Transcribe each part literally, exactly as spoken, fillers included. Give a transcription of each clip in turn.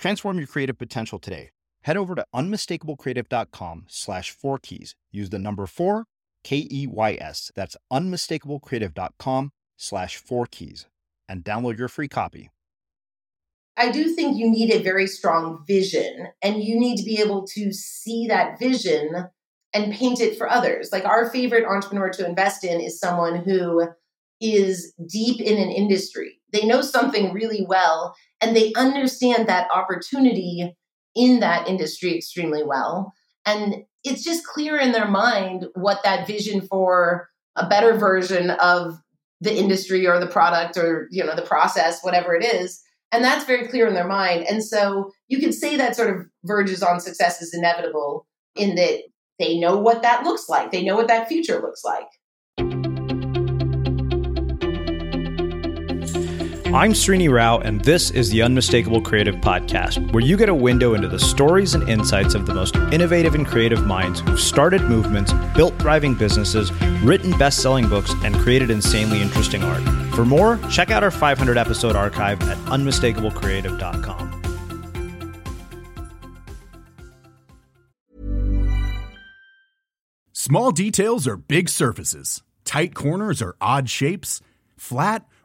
Transform your creative potential today. Head over to unmistakable creative dot com slash four keys. Use the number four, K E Y S. That's unmistakable creative dot com slash four keys and download your free copy. I do think you need a very strong vision, and you need to be able to see that vision and paint it for others. Like, our favorite entrepreneur to invest in is someone who is deep in an industry. They know something really well, and they understand that opportunity in that industry extremely well. And it's just clear in their mind what that vision for a better version of the industry or the product or, you know, the process, whatever it is. And that's very clear in their mind. And so you can say that sort of verges on success is inevitable, in that they know what that looks like. They know what that future looks like. I'm Srini Rao, and this is the Unmistakable Creative Podcast, where you get a window into the stories and insights of the most innovative and creative minds who've started movements, built thriving businesses, written best-selling books, and created insanely interesting art. For more, check out our five hundred episode archive at unmistakable creative dot com. Small details are big surfaces. Tight corners are odd shapes. Flat,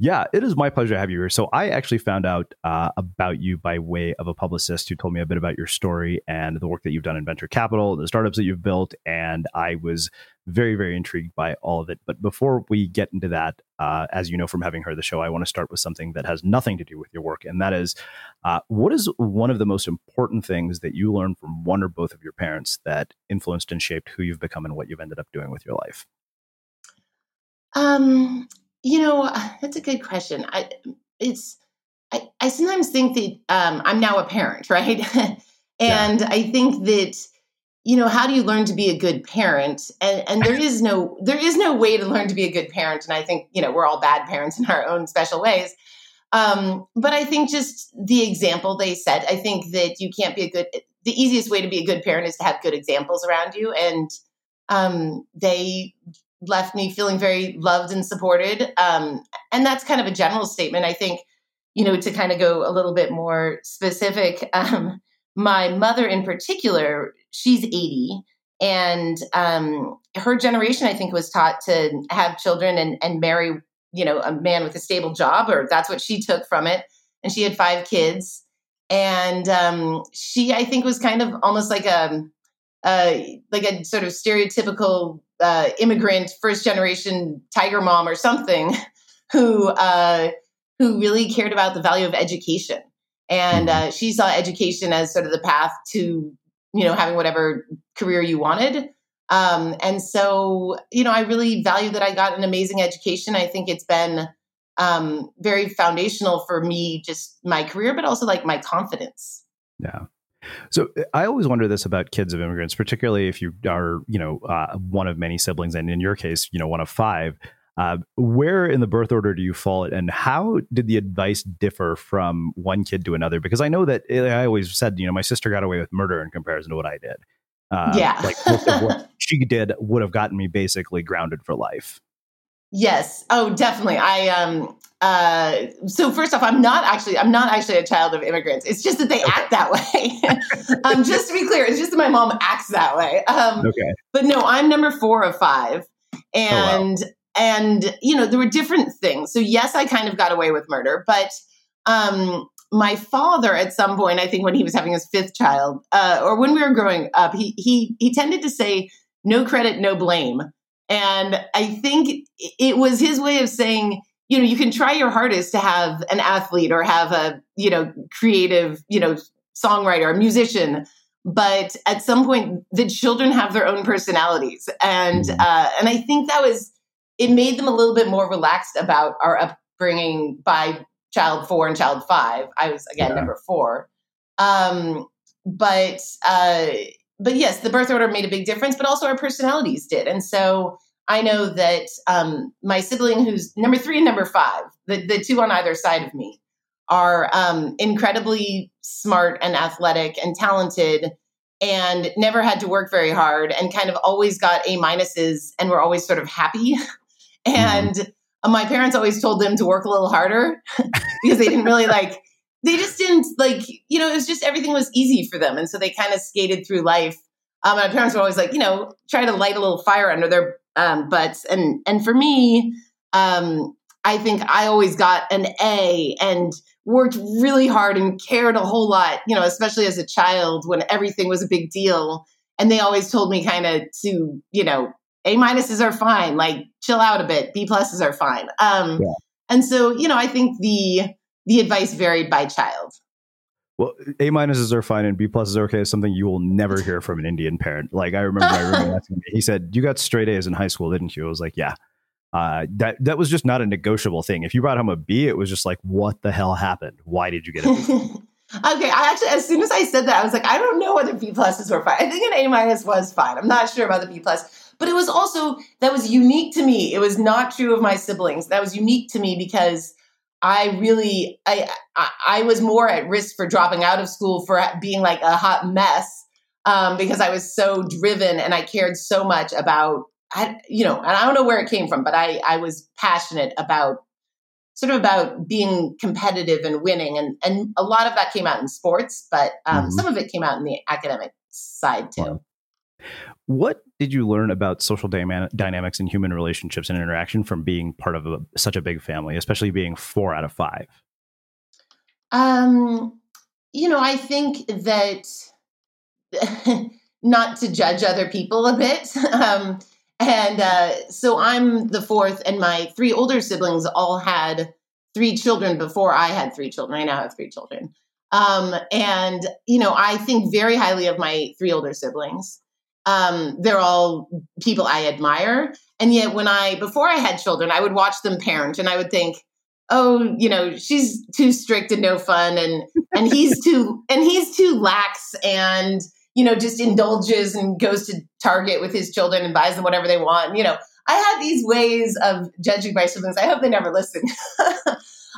Yeah, it is my pleasure to have you here. So I actually found out uh, about you by way of a publicist who told me a bit about your story and the work that you've done in venture capital, the startups that you've built, and I was very, very intrigued by all of it. But before we get into that, uh, as you know from having heard the show, I want to start with something that has nothing to do with your work, and that is, uh, what is one of the most important things that you learned from one or both of your parents that influenced and shaped who you've become and what you've ended up doing with your life? Um. You know, that's a good question. I it's I, I sometimes think that um, I'm now a parent, right? and yeah. I think that, you know, how do you learn to be a good parent? And and there is no there is no way to learn to be a good parent. And I think, you know, we're all bad parents in our own special ways. Um, but I think just the example they set, I think that you can't be a good the easiest way to be a good parent is to have good examples around you. And um, they left me feeling very loved and supported. Um, and that's kind of a general statement. I think, you know, to kind of go a little bit more specific, um, my mother in particular, she's eighty. And um, her generation, I think, was taught to have children and, and marry, you know, a man with a stable job, or that's what she took from it. And she had five kids. And um, she, I think, was kind of almost like a, a like a sort of stereotypical Uh, immigrant, first generation tiger mom or something, who uh, who really cared about the value of education, and uh, she saw education as sort of the path to, you know, having whatever career you wanted. Um, and so, you know, I really value that I got an amazing education. I think it's been um, very foundational for me, just my career, but also like my confidence. Yeah. So I always wonder this about kids of immigrants, particularly if you are, you know, uh, one of many siblings, and in your case, you know, one of five. Uh, where in the birth order do you fall, and how did the advice differ from one kid to another? Because I know that I always said, you know, my sister got away with murder in comparison to what I did. Uh, yeah, like most of what she did would have gotten me basically grounded for life. Yes. Oh, definitely. I, um, uh, so first off, I'm not actually, I'm not actually a child of immigrants. It's just that they okay. act that way. um, just to be clear, it's just that my mom acts that way. Um, okay. But no, I'm number four of five, and, oh, wow. and, you know, there were different things. So yes, I kind of got away with murder, but, um, my father at some point, I think when he was having his fifth child, uh, or when we were growing up, he, he, he tended to say no credit, no blame. And I think it was his way of saying, you know, you can try your hardest to have an athlete or have a, you know, creative, you know, songwriter, a musician, but at some point the children have their own personalities. And, uh, and I think that was, it made them a little bit more relaxed about our upbringing by child four and child five. I was, again, yeah. number four. Um, but, uh, But yes, the birth order made a big difference, but also our personalities did. And so I know that um, my sibling, who's number three and number five, the, the two on either side of me, are um, incredibly smart and athletic and talented, and never had to work very hard, and kind of always got A minuses, and were always sort of happy. And my parents always told them to work a little harder because they didn't really like... They just didn't like, you know, it was just, everything was easy for them. And so they kind of skated through life. Um, my parents were always like, you know, try to light a little fire under their um, butts. And, and for me, um, I think I always got an A and worked really hard and cared a whole lot, you know, especially as a child when everything was a big deal. And they always told me kind of to, you know, A minuses are fine, like chill out a bit. B pluses are fine. Um, yeah. And so, you know, I think the, The advice varied by child. Well, A minuses are fine and B pluses are okay is something you will never hear from an Indian parent. Like I remember, I remember asking me, he said, "You got straight A's in high school, didn't you?" I was like, "Yeah." Uh, that that was just not a negotiable thing. If you brought home a B, it was just like, "What the hell happened? Why did you get a B?" Okay, I actually, as soon as I said that, I was like, "I don't know whether B pluses were fine. I think an A minus was fine. I'm not sure about the B plus." But it was also, that was unique to me. It was not true of my siblings. That was unique to me because I really, I, I, I was more at risk for dropping out of school, for being like a hot mess, um, because I was so driven and I cared so much about, I, you know, and I don't know where it came from, but I, I was passionate about sort of about being competitive and winning. And, and a lot of that came out in sports, but um, mm-hmm. some of it came out in the academic side too. Wow. What did you learn about social dyma- dynamics and human relationships and interaction from being part of a, such a big family, especially being four out of five? Um, you know, I think that not to judge other people a bit. Um, and uh, so I'm the fourth, and my three older siblings all had three children before I had three children. I now have three children. Um, and, you know, I think very highly of my three older siblings. Um, they're all people I admire. And yet when I, before I had children, I would watch them parent and I would think, oh, you know, she's too strict and no fun. And, and he's too, and he's too lax and, you know, just indulges and goes to Target with his children and buys them whatever they want. You know, I had these ways of judging my siblings. I hope they never listen.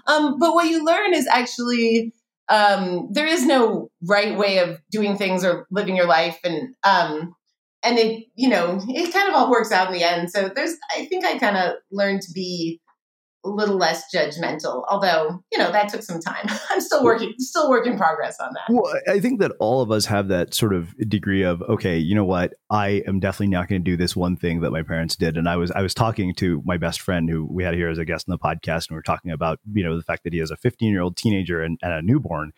um, but what you learn is actually, um, there is no right way of doing things or living your life. And, um, And it, you know, it kind of all works out in the end. So there's, I think I kind of learned to be a little less judgmental, although, you know, that took some time. I'm still working, still work in progress on that. Well, I think that all of us have that sort of degree of, okay, you know what, I am definitely not going to do this one thing that my parents did. And I was, I was talking to my best friend who we had here as a guest on the podcast, and we were talking about, you know, the fact that he has a fifteen year old teenager and, and a newborn.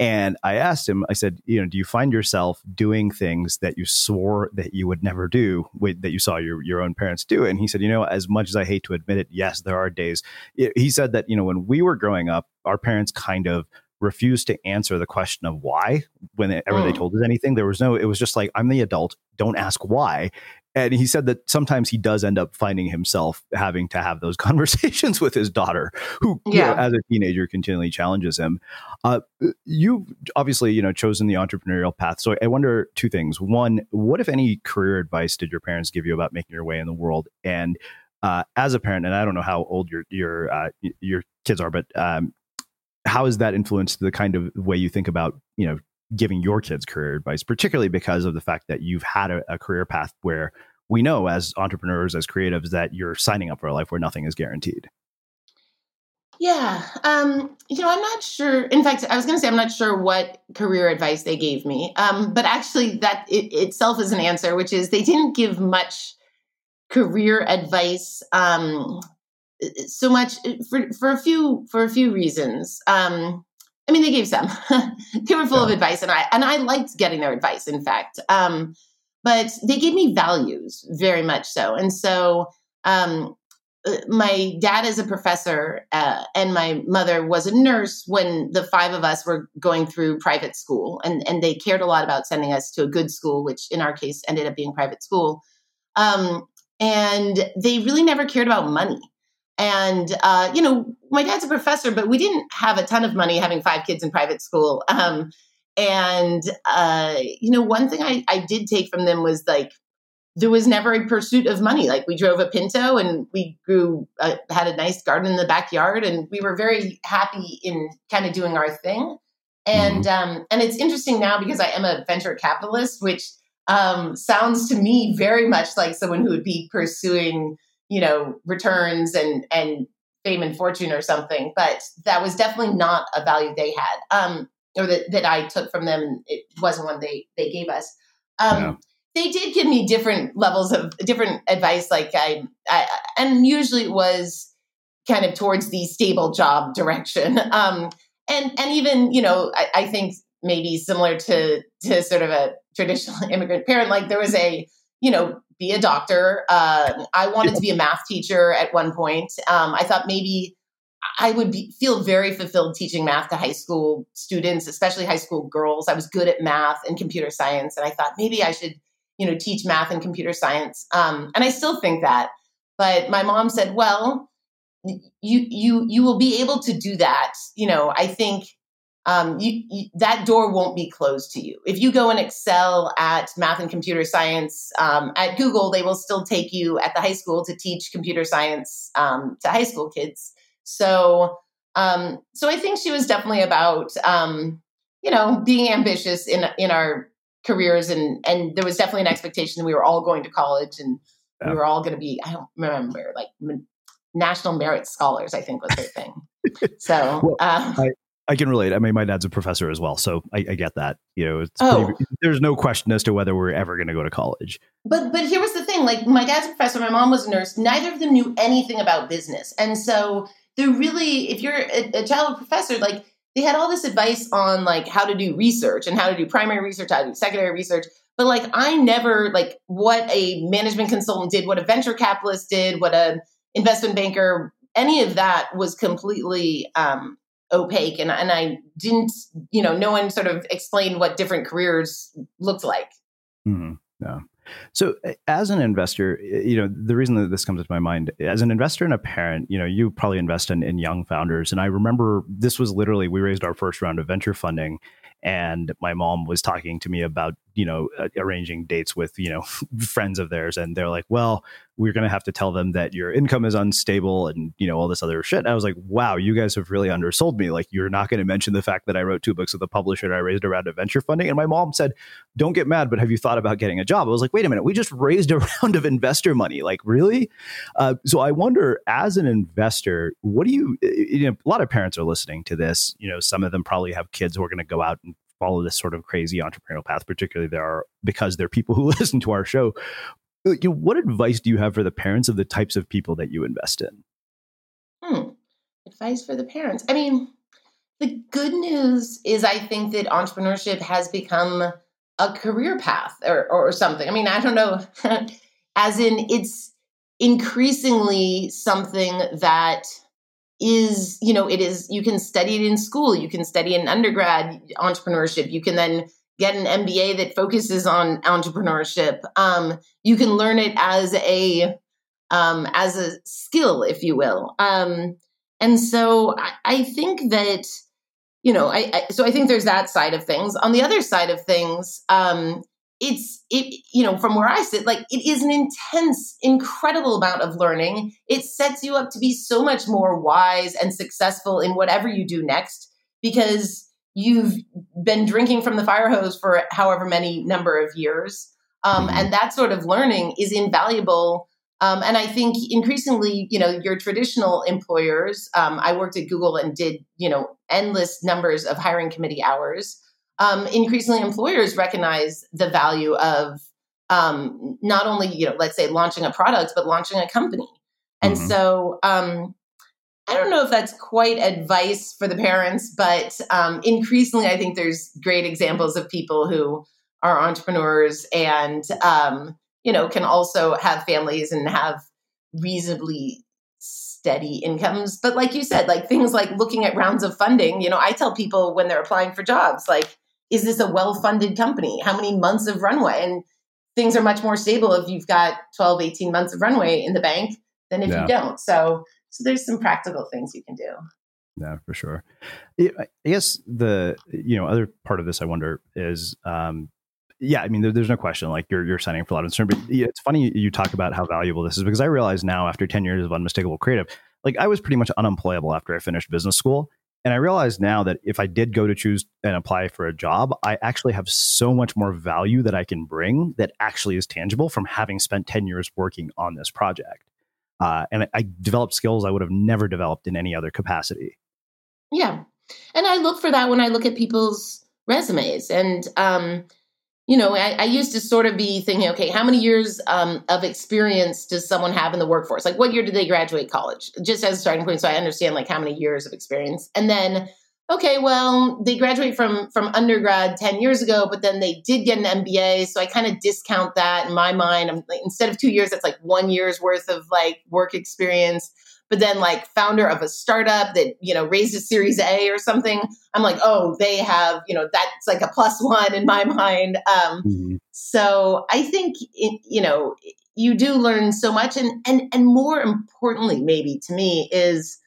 And I asked him, I said, you know, do you find yourself doing things that you swore that you would never do with, that you saw your, your own parents do? And he said, you know, as much as I hate to admit it, yes, there are days. He said that, you know, when we were growing up, our parents kind of refused to answer the question of why whenever mm. they told us anything. There was no, it was just like, I'm the adult, don't ask why. And he said that sometimes he does end up finding himself having to have those conversations with his daughter, who yeah. you know, as a teenager continually challenges him. Uh, you've obviously, you know, chosen the entrepreneurial path. So I wonder two things. One, what, if any, career advice did your parents give you about making your way in the world? And uh, as a parent, and I don't know how old your your uh, your kids are, but um, how has that influenced the kind of way you think about, you know, giving your kids career advice, particularly because of the fact that you've had a, a career path where we know as entrepreneurs, as creatives, that you're signing up for a life where nothing is guaranteed? Yeah. Um, you know, I'm not sure. In fact, I was going to say, I'm not sure what career advice they gave me. Um, but actually that it, itself is an answer, which is they didn't give much career advice, um, so much for, for a few, for a few reasons. Um, I mean, they gave some. They were full yeah. of advice, and I and I liked getting their advice, in fact. Um, but they gave me values, very much so. And so um, my dad is a professor, uh, and my mother was a nurse when the five of us were going through private school. And, and they cared a lot about sending us to a good school, which in our case ended up being private school. Um, and they really never cared about money. And, uh, you know, my dad's a professor, but we didn't have a ton of money having five kids in private school. Um, and, uh, you know, one thing I, I did take from them was like, there was never a pursuit of money. Like we drove a Pinto and we grew, uh, had a nice garden in the backyard, and we were very happy in kind of doing our thing. And, um, and it's interesting now because I am a venture capitalist, which, um, sounds to me very much like someone who would be pursuing, you know, returns and, and fame and fortune or something, but that was definitely not a value they had, um, or that, that I took from them. It wasn't one they, they gave us. Um, yeah. They did give me different levels of different advice. Like I, I, and usually it was kind of towards the stable job direction. Um, and, and even, you know, I, I think maybe similar to, to sort of a traditional immigrant parent, like there was a, you know, be a doctor. Uh, I wanted to be a math teacher at one point. Um, I thought maybe I would be, feel very fulfilled teaching math to high school students, especially high school girls. I was good at math and computer science. And I thought maybe I should, you know, teach math and computer science. Um, and I still think that, but my mom said, well, you, you, you will be able to do that. You know, I think, Um, you, you, that door won't be closed to you. If you go and excel at math and computer science um, at Google, they will still take you at the high school to teach computer science um, to high school kids. So, um, so I think she was definitely about, um, you know, being ambitious in in our careers, and and there was definitely an expectation that we were all going to college and yeah. we were all going to be, I don't remember, like m- national merit scholars, I think was her thing. So. Well, uh, I- I can relate. I mean, my dad's a professor as well, so I, I get that. You know, it's oh. pretty, there's no question as to whether we're ever going to go to college. But but here was the thing: like, my dad's a professor, my mom was a nurse. Neither of them knew anything about business, and so they're really, if you're a, a child of a professor, like they had all this advice on like how to do research and how to do primary research, how to do secondary research. But like, I never like what a management consultant did, what a venture capitalist did, what an investment banker, any of that was completely. Um, opaque. And, and I didn't, you know, no one sort of explained what different careers looked like. Mm-hmm. Yeah. So as an investor, you know, the reason that this comes to my mind, as an investor and a parent, you know, you probably invest in, in young founders. And I remember this was literally, we raised our first round of venture funding. And my mom was talking to me about, you know, uh, arranging dates with, you know, friends of theirs. And they're like, well, we're going to have to tell them that your income is unstable and, you know, all this other shit. And I was like, wow, you guys have really undersold me. Like, you're not going to mention the fact that I wrote two books with a publisher and I raised a round of venture funding. And my mom said, don't get mad, but have you thought about getting a job? I was like, wait a minute, we just raised a round of investor money. Like, really? Uh, so I wonder, as an investor, what do you, you know, a lot of parents are listening to this. You know, some of them probably have kids who are going to go out and follow this sort of crazy entrepreneurial path, particularly there are because they're people who listen to our show. You know, what advice do you have for the parents of the types of people that you invest in? Hmm. Advice for the parents. I mean, the good news is I think that entrepreneurship has become a career path or, or something. I mean, I don't know, as in it's increasingly something that is, you know, it is, you can study it in school, you can study in undergrad entrepreneurship, you can then get an M B A that focuses on entrepreneurship. Um, you can learn it as a, um, as a skill, if you will. Um, and so I, I think that, you know, I, I, so I think there's that side of things. On the other side of things, um, it's, it, you know, from where I sit, like it is an intense, incredible amount of learning. It sets you up to be so much more wise and successful in whatever you do next, because you've been drinking from the fire hose for however many number of years. Um, and that sort of learning is invaluable. Um, and I think increasingly, you know, your traditional employers, um, I worked at Google and did, you know, endless numbers of hiring committee hours. Um, increasingly, employers recognize the value of um, not only, you know, let's say launching a product, but launching a company. And mm-hmm. so um, I don't know if that's quite advice for the parents, but um, increasingly, I think there's great examples of people who are entrepreneurs and, um, you know, can also have families and have reasonably steady incomes. But like you said, like things like looking at rounds of funding, you know, I tell people when they're applying for jobs, like, is this a well-funded company? How many months of runway? And things are much more stable if you've got twelve, eighteen months of runway in the bank than if yeah. you don't. So, so there's some practical things you can do. Yeah, for sure. I guess the, you know, other part of this I wonder is, um, yeah, I mean, there, there's no question, like you're, you're signing up for a lot of concern, but it's funny you talk about how valuable this is, because I realize now after ten years of Unmistakable Creative, like I was pretty much unemployable after I finished business school. And I realized now that if I did go to choose and apply for a job, I actually have so much more value that I can bring that actually is tangible from having spent ten years working on this project. Uh, and I, I developed skills I would have never developed in any other capacity. Yeah. And I look for that when I look at people's resumes. And, um, you know, I, I used to sort of be thinking, okay, how many years um, of experience does someone have in the workforce? Like, what year did they graduate college? Just as a starting point, so I understand, like, how many years of experience. And then, okay, well, they graduate from from undergrad ten years ago, but then they did get an M B A. So I kind of discount that in my mind. I'm like, instead of two years, that's like one year's worth of like work experience. But then like founder of a startup that, you know, raised a series A or something. I'm like, oh, they have, you know, that's like a plus one in my mind. Um, mm-hmm. So I think, it, you know, you do learn so much. And, and, and more importantly, maybe to me is,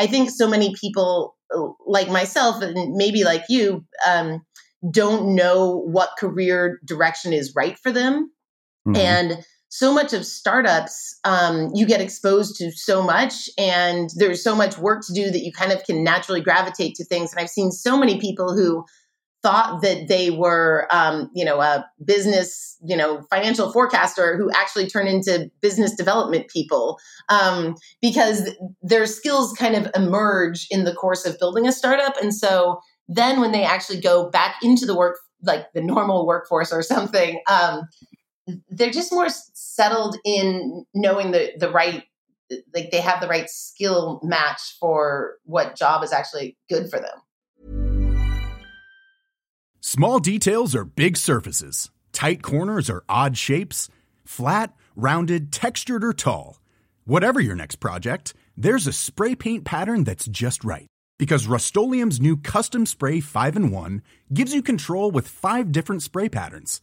I think so many people like myself and maybe like you um, don't know what career direction is right for them. Mm-hmm. And so much of startups, um, you get exposed to so much and there's so much work to do that you kind of can naturally gravitate to things. And I've seen so many people who thought that they were, um, you know, a business, you know, financial forecaster who actually turn into business development people um, because their skills kind of emerge in the course of building a startup. And so then when they actually go back into the work, like the normal workforce or something, um, they're just more settled in knowing the, the right, like they have the right skill match for what job is actually good for them. Small details or big surfaces, tight corners or odd shapes, flat, rounded, textured, or tall. Whatever your next project, there's a spray paint pattern that's just right. Because Rust-Oleum's new Custom Spray five in one gives you control with five different spray patterns.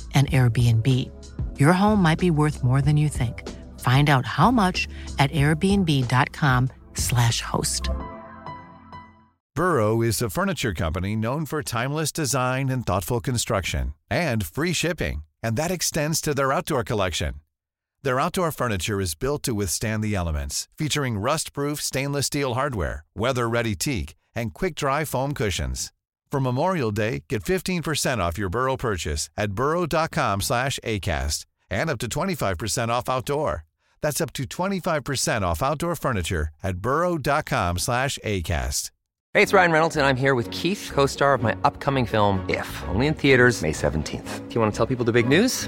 an Airbnb. Your home might be worth more than you think. Find out how much at airbnb dot com slash host. Burrow is a furniture company known for timeless design and thoughtful construction and free shipping, and that extends to their outdoor collection. Their outdoor furniture is built to withstand the elements, featuring rust-proof stainless steel hardware, weather-ready teak, and quick-dry foam cushions. For Memorial Day, get fifteen percent off your Burrow purchase at burrow dot com slash A cast and up to twenty-five percent off outdoor. That's up to twenty-five percent off outdoor furniture at burrow dot com slash A cast. Hey, it's Ryan Reynolds, and I'm here with Keith, co-star of my upcoming film, If, only in theaters May seventeenth. Do you want to tell people the big news?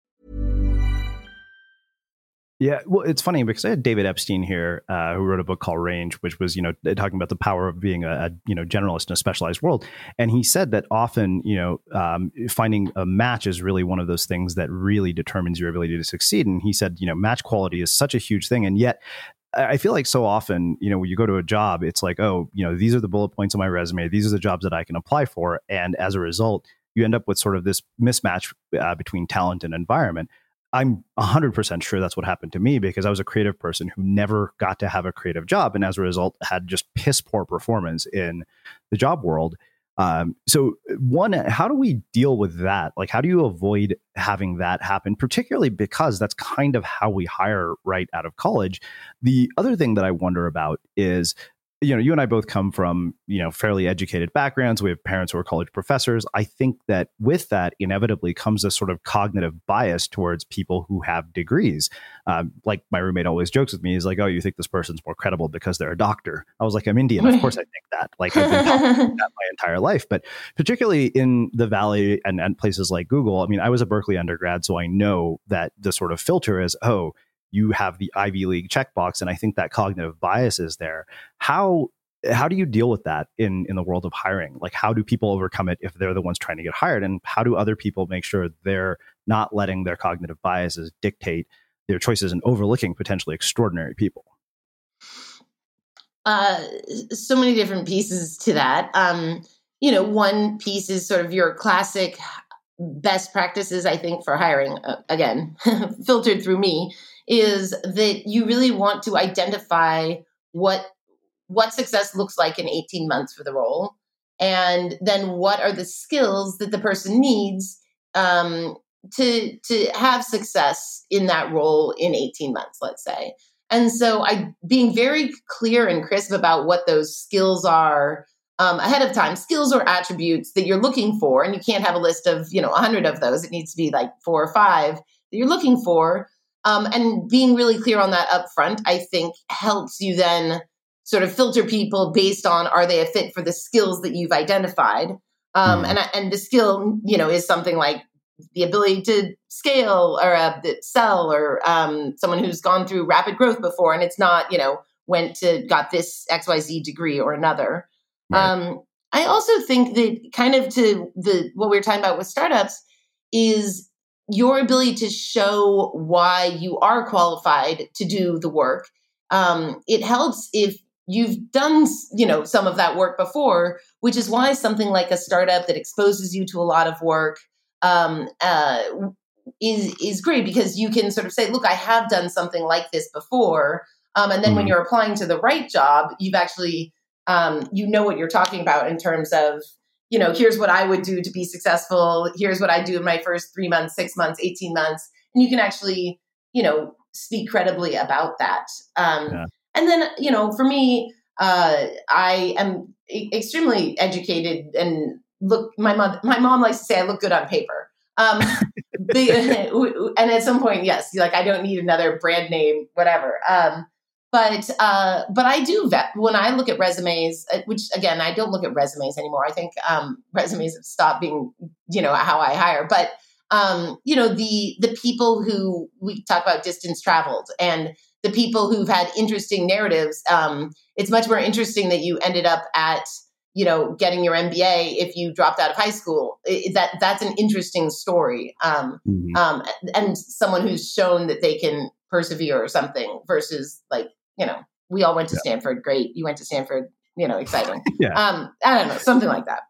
Yeah, well, it's funny because I had David Epstein here, uh, who wrote a book called Range, which was, you know, talking about the power of being a, a you know generalist in a specialized world. And he said that often, you know, um, finding a match is really one of those things that really determines your ability to succeed. And he said, you know, match quality is such a huge thing. And yet, I feel like so often, you know, when you go to a job, it's like, oh, you know, these are the bullet points on my resume. These are the jobs that I can apply for. And as a result, you end up with sort of this mismatch uh, between talent and environment. I'm one hundred percent sure that's what happened to me because I was a creative person who never got to have a creative job and as a result had just piss poor performance in the job world. Um, so one, how do we deal with that? Like, how do you avoid having that happen, particularly because that's kind of how we hire right out of college? The other thing that I wonder about is you know, you and I both come from, you know, fairly educated backgrounds. We have parents who are college professors. I think that with that inevitably comes a sort of cognitive bias towards people who have degrees. Um, like my roommate always jokes with me. He's like, oh, you think this person's more credible because they're a doctor. I was like, I'm Indian. Of course I think that. Like, I've been taught that my entire life. But particularly in the Valley and, and places like Google, I mean, I was a Berkeley undergrad, so I know that the sort of filter is, oh, you have the Ivy League checkbox. And I think that cognitive bias is there. How how do you deal with that in, in the world of hiring? Like, how do people overcome it if they're the ones trying to get hired? And how do other people make sure they're not letting their cognitive biases dictate their choices and overlooking potentially extraordinary people? Uh, so many different pieces to that. Um, you know, one piece is sort of your classic best practices, I think, for hiring, uh, again, filtered through me, is that you really want to identify what what success looks like in eighteen months for the role, and then what are the skills that the person needs um, to to have success in that role in eighteen months, let's say. And so I being very clear and crisp about what those skills are um, ahead of time, skills or attributes that you're looking for, and you can't have a list of, you know, one hundred of those. It needs to be like four or five that you're looking for. Um, and being really clear on that upfront, I think, helps you then sort of filter people based on, are they a fit for the skills that you've identified? Um, and and the skill, you know, is something like the ability to scale or uh, sell, or um, someone who's gone through rapid growth before, and it's not, you know, went to got this X Y Z degree or another. Right. Um, I also think that kind of to the what we were talking about with startups is your ability to show why you are qualified to do the work. Um, it helps if you've done, you know, some of that work before, which is why something like a startup that exposes you to a lot of work um, uh, is, is great, because you can sort of say, look, I have done something like this before. Um, and then mm-hmm. when you're applying to the right job, you've actually, um, you know what you're talking about in terms of, you know, here's what I would do to be successful. Here's what I do in my first three months, six months, eighteen months. And you can actually, you know, speak credibly about that. Um, yeah. And then, you know, for me, uh, I am e- extremely educated and look, my mom, my mom likes to say I look good on paper. Um, the, and at some point, yes, like I don't need another brand name, whatever. Um, But uh, but I do vet when I look at resumes, which again I don't look at resumes anymore. I think um, resumes have stopped being, you know, how I hire. But um, you know, the the people who we talk about distance traveled and the people who've had interesting narratives. Um, it's much more interesting that you ended up at, you know, getting your M B A if you dropped out of high school. It, that that's an interesting story, um, mm-hmm. um, and someone who's shown that they can persevere or something versus like. You know, we all went to yeah. Stanford. Great. You went to Stanford. You know, exciting. yeah. Um, I don't know, something like that.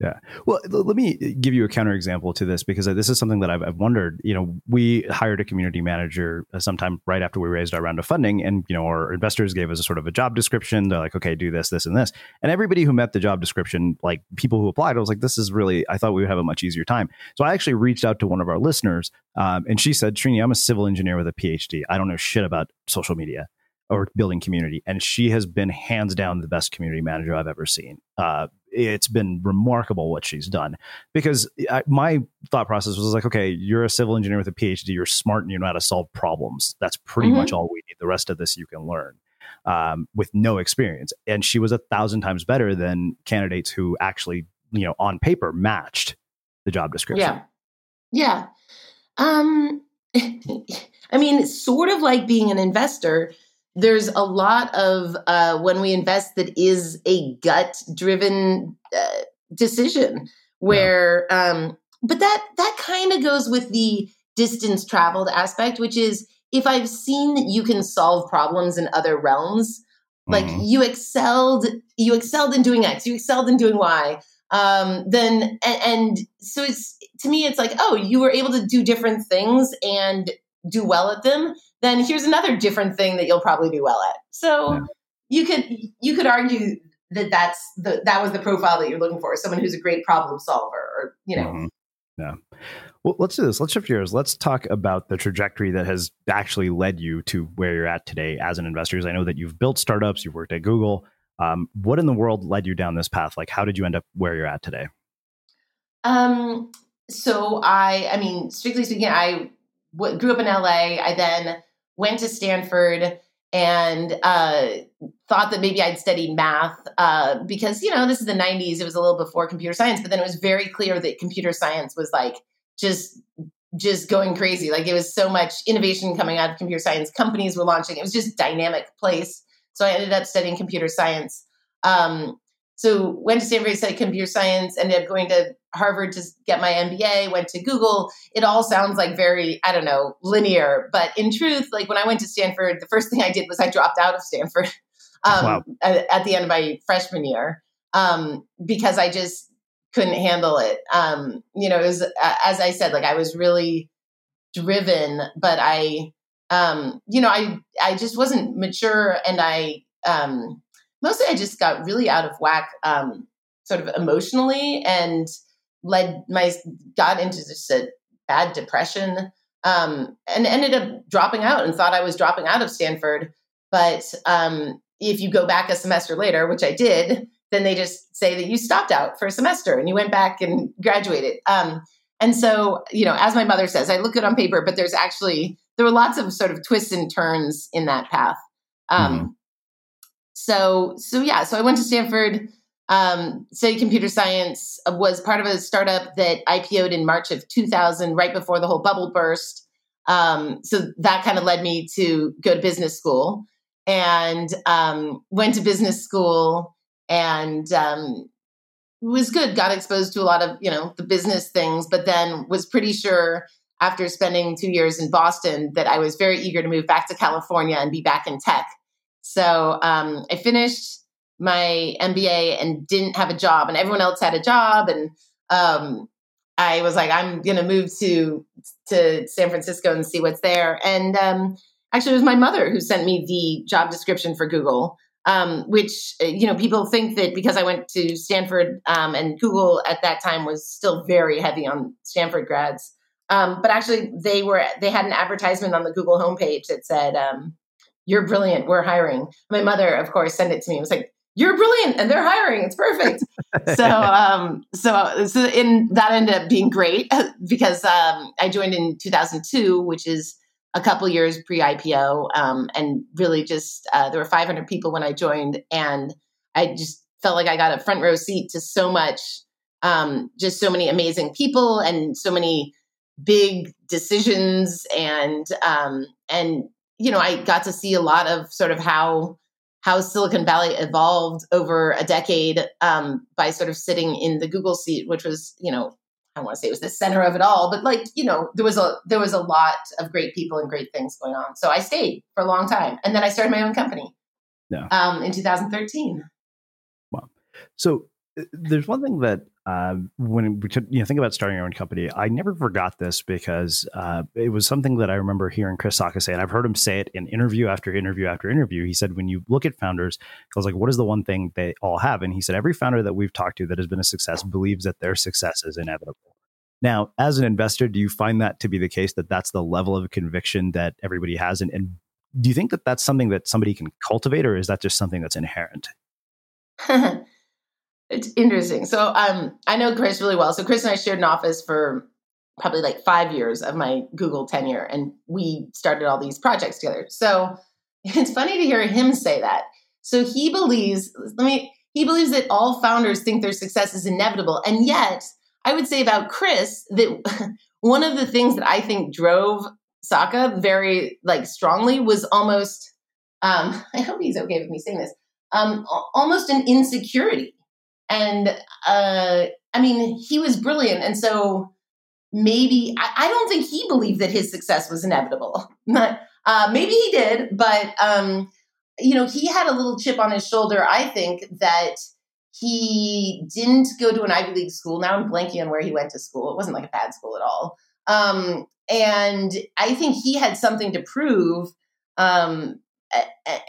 Yeah. Well, l- let me give you a counterexample to this, because this is something that I've, I've wondered. You know, we hired a community manager sometime right after we raised our round of funding, and, you know, our investors gave us a sort of a job description. They're like, okay, do this, this, and this. And everybody who met the job description, like people who applied, I was like, this is really, I thought we would have a much easier time. So I actually reached out to one of our listeners, um, and she said, Srini, I'm a civil engineer with a P H D. I don't know shit about social media or building community. And she has been hands down the best community manager I've ever seen. Uh, it's been remarkable what she's done, because I, my thought process was like, okay, you're a civil engineer with a P H D. You're smart and you know how to solve problems. That's pretty mm-hmm. much all we need. The rest of this you can learn um, with no experience. And she was a thousand times better than candidates who actually, you know, on paper matched the job description. Yeah. Yeah. Um, I mean, sort of like being an investor, there's a lot of uh, when we invest that is a gut-driven uh, decision where, yeah. um, but that that kind of goes with the distance traveled aspect, which is if I've seen that you can solve problems in other realms, mm-hmm. like you excelled, you excelled in doing X, you excelled in doing Y, um, then and, and so it's to me it's like, oh, you were able to do different things and do well at them. Then here's another different thing that you'll probably do well at. So yeah. you could you could argue that that's the, that was the profile that you're looking for, someone who's a great problem solver, or you know. Mm-hmm. Yeah. Well, let's do this. Let's shift gears. Let's talk about the trajectory that has actually led you to where you're at today as an investor. Because I know that you've built startups, you've worked at Google. Um, what in the world led you down this path? Like, how did you end up where you're at today? Um, so I, I mean, strictly speaking, I w- grew up in L A. I then went to Stanford and uh, thought that maybe I'd study math uh, because, you know, this is the nineties. It was a little before computer science, but then it was very clear that computer science was like just just going crazy. Like, it was so much innovation coming out of computer science. Companies were launching. It was just dynamic place. So I ended up studying computer science. Um, so went to Stanford, studied computer science, ended up going to Harvard to get my M B A, went to Google. It all sounds like very, I don't know, linear. But in truth, like when I went to Stanford, the first thing I did was I dropped out of Stanford um, wow. at, at the end of my freshman year um, because I just couldn't handle it. Um, you know, it was, as I said, like I was really driven, but I... Um, you know, I, I just wasn't mature, and I, um, mostly I just got really out of whack, um, sort of emotionally, and led my, got into just a bad depression, um, and ended up dropping out and thought I was dropping out of Stanford. But, um, if you go back a semester later, which I did, then they just say that you stopped out for a semester and you went back and graduated. Um, and so, you know, as my mother says, I look good on paper, but there's actually... there were lots of sort of twists and turns in that path. Um, mm-hmm. So, so yeah, so I went to Stanford, um, studied computer science, was part of a startup that I P O'd in March of two thousand, right before the whole bubble burst. Um, so that kind of led me to go to business school, and um, went to business school, and um, was good, got exposed to a lot of, you know, the business things, but then was pretty sure after spending two years in Boston that I was very eager to move back to California and be back in tech. So um, I finished my M B A and didn't have a job, and everyone else had a job. And um, I was like, I'm going to move to, to San Francisco and see what's there. And um, actually it was my mother who sent me the job description for Google, um, which, you know, people think that because I went to Stanford um, and Google at that time was still very heavy on Stanford grads. Um, but actually, they were they had an advertisement on the Google homepage that said, um, "You're brilliant. We're hiring." My mother, of course, sent it to me. It was like, "You're brilliant, and they're hiring. It's perfect." so, um, so, so in that ended up being great because um, I joined in two thousand two, which is a couple years pre-I P O, um, and really just uh, there were five hundred people when I joined, and I just felt like I got a front row seat to so much, um, just so many amazing people, and so many big decisions. And, um, and, you know, I got to see a lot of sort of how, how Silicon Valley evolved over a decade, um, by sort of sitting in the Google seat, which was, you know, I don't want to say it was the center of it all, but like, you know, there was a, there was a lot of great people and great things going on. So I stayed for a long time, and then I started my own company, yeah. um, in two thousand thirteen. Wow. So there's one thing that, Uh, when we took, you know, think about starting your own company, I never forgot this because uh, it was something that I remember hearing Chris Sacca say, and I've heard him say it in interview after interview after interview. He said, when you look at founders, I was like, what is the one thing they all have? And he said, every founder that we've talked to that has been a success believes that their success is inevitable. Now, as an investor, do you find that to be the case, that that's the level of conviction that everybody has? And, and do you think that that's something that somebody can cultivate, or is that just something that's inherent? It's interesting. So um, I know Chris really well. So Chris and I shared an office for probably like five years of my Google tenure, and we started all these projects together. So it's funny to hear him say that. So he believes, let me, he believes that all founders think their success is inevitable. And yet I would say about Chris that one of the things that I think drove Sacca very like strongly was almost, um, I hope he's okay with me saying this, um, almost an insecurity. And, uh, I mean, he was brilliant. And so maybe, I, I don't think he believed that his success was inevitable. uh, maybe he did, but, um, you know, he had a little chip on his shoulder. I think that he didn't go to an Ivy League school. Now I'm blanking on where he went to school. It wasn't like a bad school at all. Um, and I think he had something to prove. Um,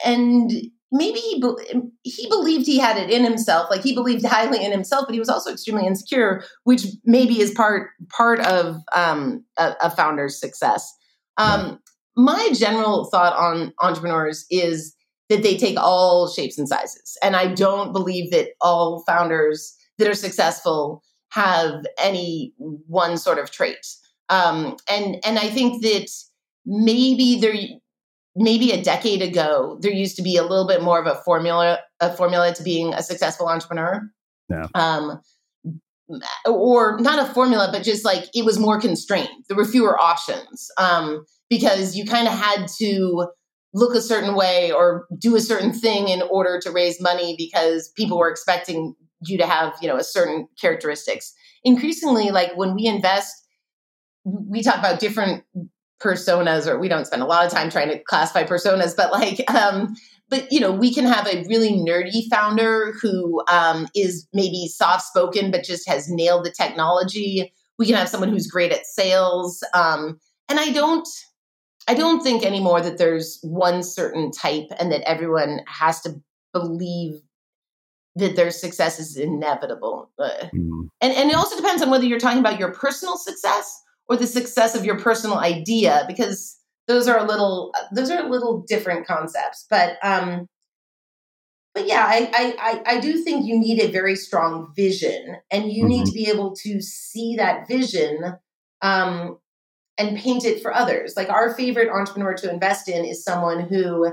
and Maybe he be- he believed he had it in himself, like he believed highly in himself, but he was also extremely insecure, which maybe is part part of um, a, a founder's success. Um, my general thought on entrepreneurs is that they take all shapes and sizes. And I don't believe that all founders that are successful have any one sort of trait. Um, and and I think that maybe there, maybe a decade ago, there used to be a little bit more of a formula, a formula to being a successful entrepreneur. Yeah. Um, or not a formula, but just like it was more constrained. There were fewer options um, because you kind of had to look a certain way or do a certain thing in order to raise money because people were expecting you to have, you know, a certain characteristics. Increasingly, like when we invest, we talk about different personas, or we don't spend a lot of time trying to classify personas, but like, um, but you know, we can have a really nerdy founder who um, is maybe soft-spoken, but just has nailed the technology. We can have someone who's great at sales. Um, and I don't, I don't think anymore that there's one certain type and that everyone has to believe that their success is inevitable. Mm. And, and it also depends on whether you're talking about your personal success or the success of your personal idea, because those are a little, those are a little different concepts. But, um, but yeah, I, I, I do think you need a very strong vision, and you mm-hmm. need to be able to see that vision, um, and paint it for others. Like our favorite entrepreneur to invest in is someone who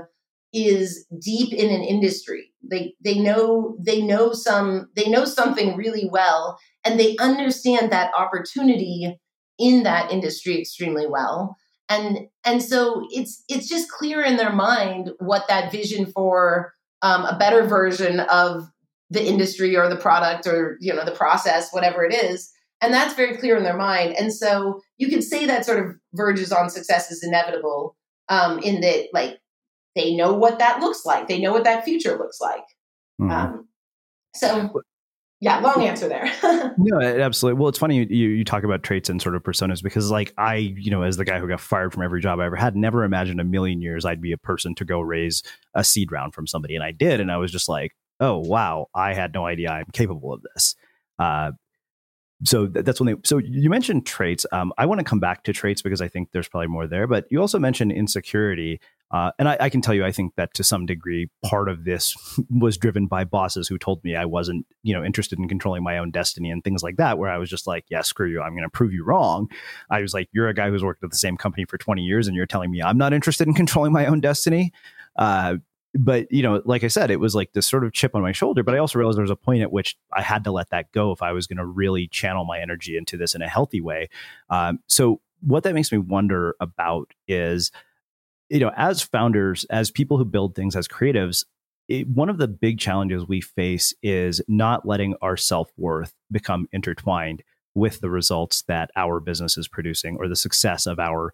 is deep in an industry. They, they know, they know some, they know something really well, and they understand that opportunity in that industry extremely well. And, and so it's, it's just clear in their mind what that vision for um, a better version of the industry or the product or, you know, the process, whatever it is. And that's very clear in their mind. And so you can say that sort of verges on success is inevitable um, in that, like, they know what that looks like. They know what that future looks like. Mm-hmm. Um, so yeah, long answer there. No, absolutely. Well, it's funny you you talk about traits and sort of personas, because like I, you know, as the guy who got fired from every job I ever had, never imagined a million years I'd be a person to go raise a seed round from somebody. And I did. And I was just like, oh, wow, I had no idea I'm capable of this. Uh, so th- that's when they, so you mentioned traits. Um, I want to come back to traits because I think there's probably more there, but you also mentioned insecurity. Uh, and I, I can tell you, I think that to some degree, part of this was driven by bosses who told me I wasn't, you know, interested in controlling my own destiny and things like that, where I was just like, yeah, screw you. I'm going to prove you wrong. I was like, you're a guy who's worked at the same company for twenty years and you're telling me I'm not interested in controlling my own destiny. Uh, but, you know, like I said, it was like this sort of chip on my shoulder. But I also realized there was a point at which I had to let that go if I was going to really channel my energy into this in a healthy way. Um, so what that makes me wonder about is, you know, as founders, as people who build things, as creatives, it, one of the big challenges we face is not letting our self-worth become intertwined with the results that our business is producing or the success of our,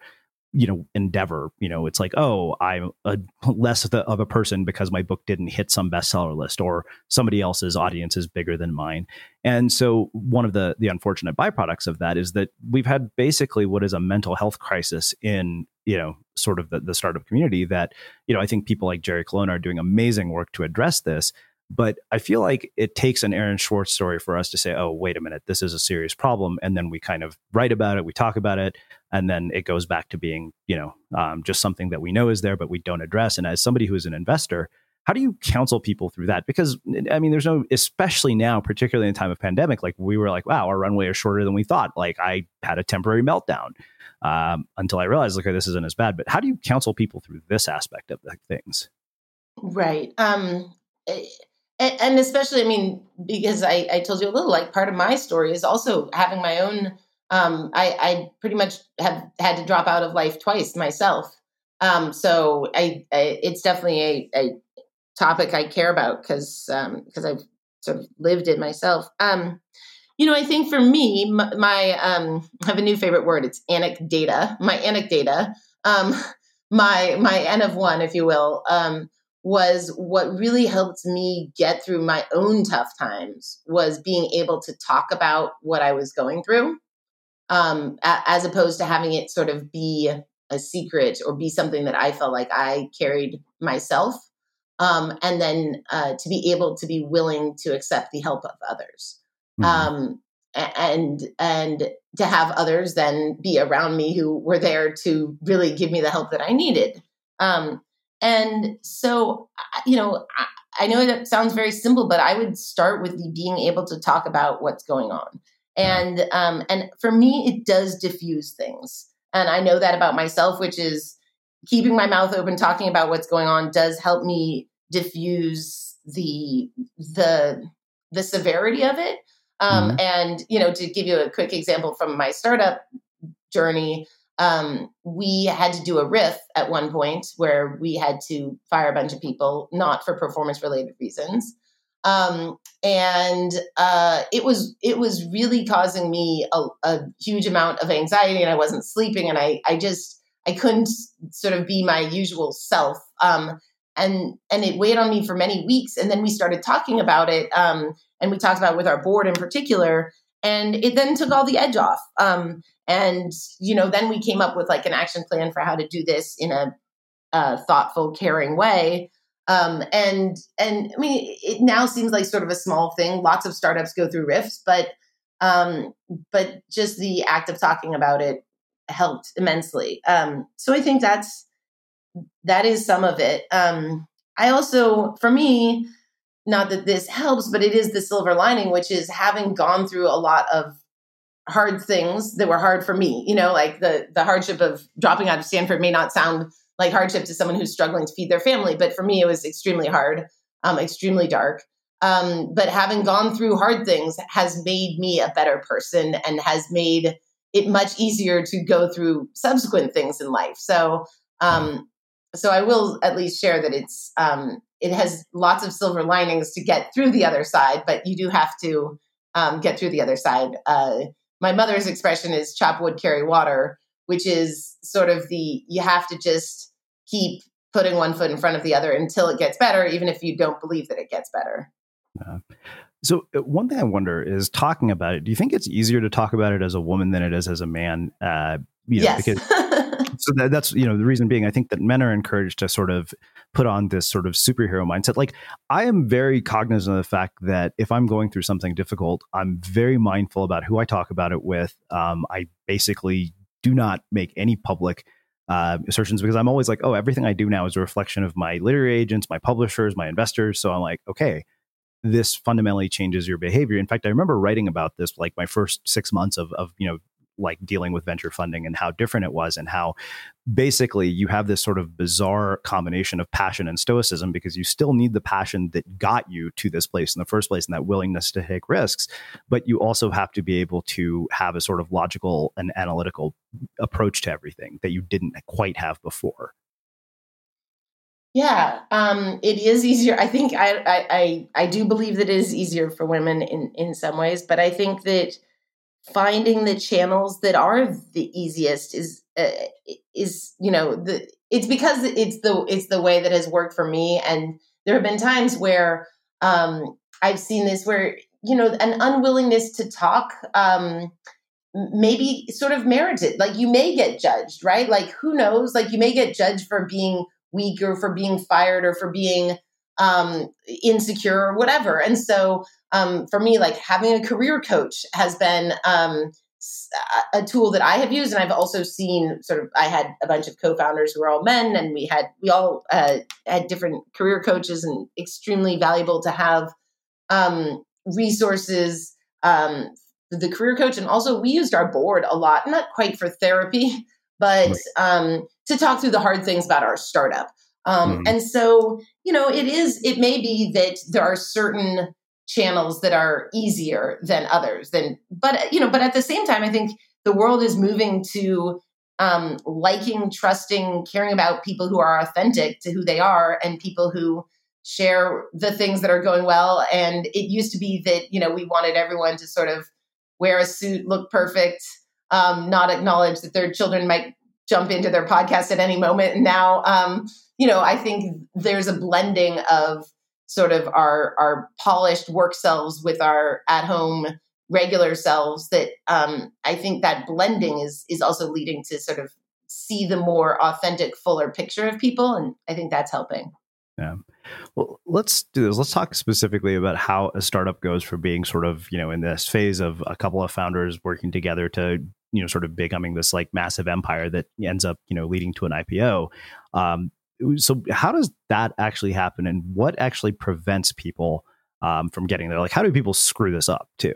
you know, endeavor. You know, it's like, oh, I'm a, less of, the, of a person because my book didn't hit some bestseller list, or somebody else's audience is bigger than mine. And so one of the the unfortunate byproducts of that is that we've had basically what is a mental health crisis in, you know, sort of the, the startup community that, you know, I think people like Jerry Colonna are doing amazing work to address this. But I feel like it takes an Aaron Swartz story for us to say, oh, wait a minute, this is a serious problem. And then we kind of write about it, we talk about it, and then it goes back to being, you know, um, just something that we know is there, but we don't address. And as somebody who is an investor, how do you counsel people through that? Because, I mean, there's no, especially now, particularly in the time of pandemic, like we were like, wow, our runway is shorter than we thought. Like I had a temporary meltdown um, until I realized, okay, this isn't as bad. But how do you counsel people through this aspect of things? Right. Um, and especially, I mean, because I, I told you a little, like part of my story is also having my own, um, I, I pretty much have had to drop out of life twice myself. Um, so I, I, it's definitely a, a topic I care about because um, because I've sort of lived it myself. Um, you know, I think for me, my, my um, I have a new favorite word. It's anecdata. My anecdata, um, my my N of one, if you will, um, was what really helped me get through my own tough times was being able to talk about what I was going through, um, a, as opposed to having it sort of be a secret or be something that I felt like I carried myself. Um, and then uh, to be able to be willing to accept the help of others, mm-hmm. um, and and to have others then be around me who were there to really give me the help that I needed. Um, And so, you know, I, I know that sounds very simple, but I would start with the being able to talk about what's going on. And, um, and for me, it does diffuse things. And I know that about myself, which is keeping my mouth open, talking about what's going on does help me diffuse the, the, the severity of it. Um, mm-hmm. And, you know, to give you a quick example from my startup journey, Um, we had to do a riff at one point where we had to fire a bunch of people, not for performance related reasons. Um, and, uh, it was, it was really causing me a, a huge amount of anxiety, and I wasn't sleeping, and I, I just, I couldn't sort of be my usual self. Um, and, and it weighed on me for many weeks. And then we started talking about it. Um, and we talked about it with our board in particular, and it then took all the edge off. Um, And, you know, then we came up with like an action plan for how to do this in a uh, thoughtful, caring way. Um, and, and I mean, it now seems like sort of a small thing. Lots of startups go through rifts, but, um, but just the act of talking about it helped immensely. Um, so I think that's, that is some of it. Um, I also, for me, not that this helps, but it is the silver lining, which is having gone through a lot of hard things that were hard for me, you know, like the, the hardship of dropping out of Stanford may not sound like hardship to someone who's struggling to feed their family. But for me, it was extremely hard, um, extremely dark. Um, but having gone through hard things has made me a better person and has made it much easier to go through subsequent things in life. So, um, so I will at least share that it's, um, it has lots of silver linings to get through the other side, but you do have to, um, get through the other side. Uh, My mother's expression is chop wood, carry water, which is sort of the, you have to just keep putting one foot in front of the other until it gets better, even if you don't believe that it gets better. Uh, so one thing I wonder is talking about it. Do you think it's easier to talk about it as a woman than it is as a man? Uh, you know, yes. Because, so that, that's, you know, the reason being, I think that men are encouraged to sort of put on this sort of superhero mindset. Like, I am very cognizant of the fact that if I'm going through something difficult, I'm very mindful about who I talk about it with. Um, I basically do not make any public uh, assertions because I'm always like, oh, everything I do now is a reflection of my literary agents, my publishers, my investors. So I'm like, okay, this fundamentally changes your behavior. In fact, I remember writing about this, like my first six months of, of, you know, like dealing with venture funding and how different it was, and how basically you have this sort of bizarre combination of passion and stoicism, because you still need the passion that got you to this place in the first place and that willingness to take risks. But you also have to be able to have a sort of logical and analytical approach to everything that you didn't quite have before. Yeah, um, it is easier. I think I, I, I, I do believe that it is easier for women in, in some ways, but I think that finding the channels that are the easiest is, uh, is, you know, the, it's because it's the, it's the way that has worked for me. And there have been times where, um, I've seen this where, you know, an unwillingness to talk, um, maybe sort of merited, like you may get judged, right? Like, who knows, like you may get judged for being weak or for being fired or for being, um, insecure or whatever. And so, Um, for me, like having a career coach has been um, a tool that I have used. And I've also seen sort of, I had a bunch of co-founders who were all men, and we had, we all uh, had different career coaches, and extremely valuable to have um, resources, um, the career coach. And also we used our board a lot, not quite for therapy, but um, to talk through the hard things about our startup. Um, mm. And so, you know, it is, it may be that there are certain channels that are easier than others, than, but, you know, but at the same time, I think the world is moving to um, liking, trusting, caring about people who are authentic to who they are, and people who share the things that are going well. And it used to be that, you know, we wanted everyone to sort of wear a suit, look perfect, um, not acknowledge that their children might jump into their podcast at any moment. And now, um, you know, I think there's a blending of sort of our, our polished work selves with our at-home regular selves, that um, I think that blending is, is also leading to sort of see the more authentic, fuller picture of people. And I think that's helping. Yeah. Well, let's do this. Let's talk specifically about how a startup goes from being sort of, you know, in this phase of a couple of founders working together to, you know, sort of becoming this like massive empire that ends up, you know, leading to an I P O. Um, So how does that actually happen, and what actually prevents people um, from getting there? Like, how do people screw this up too?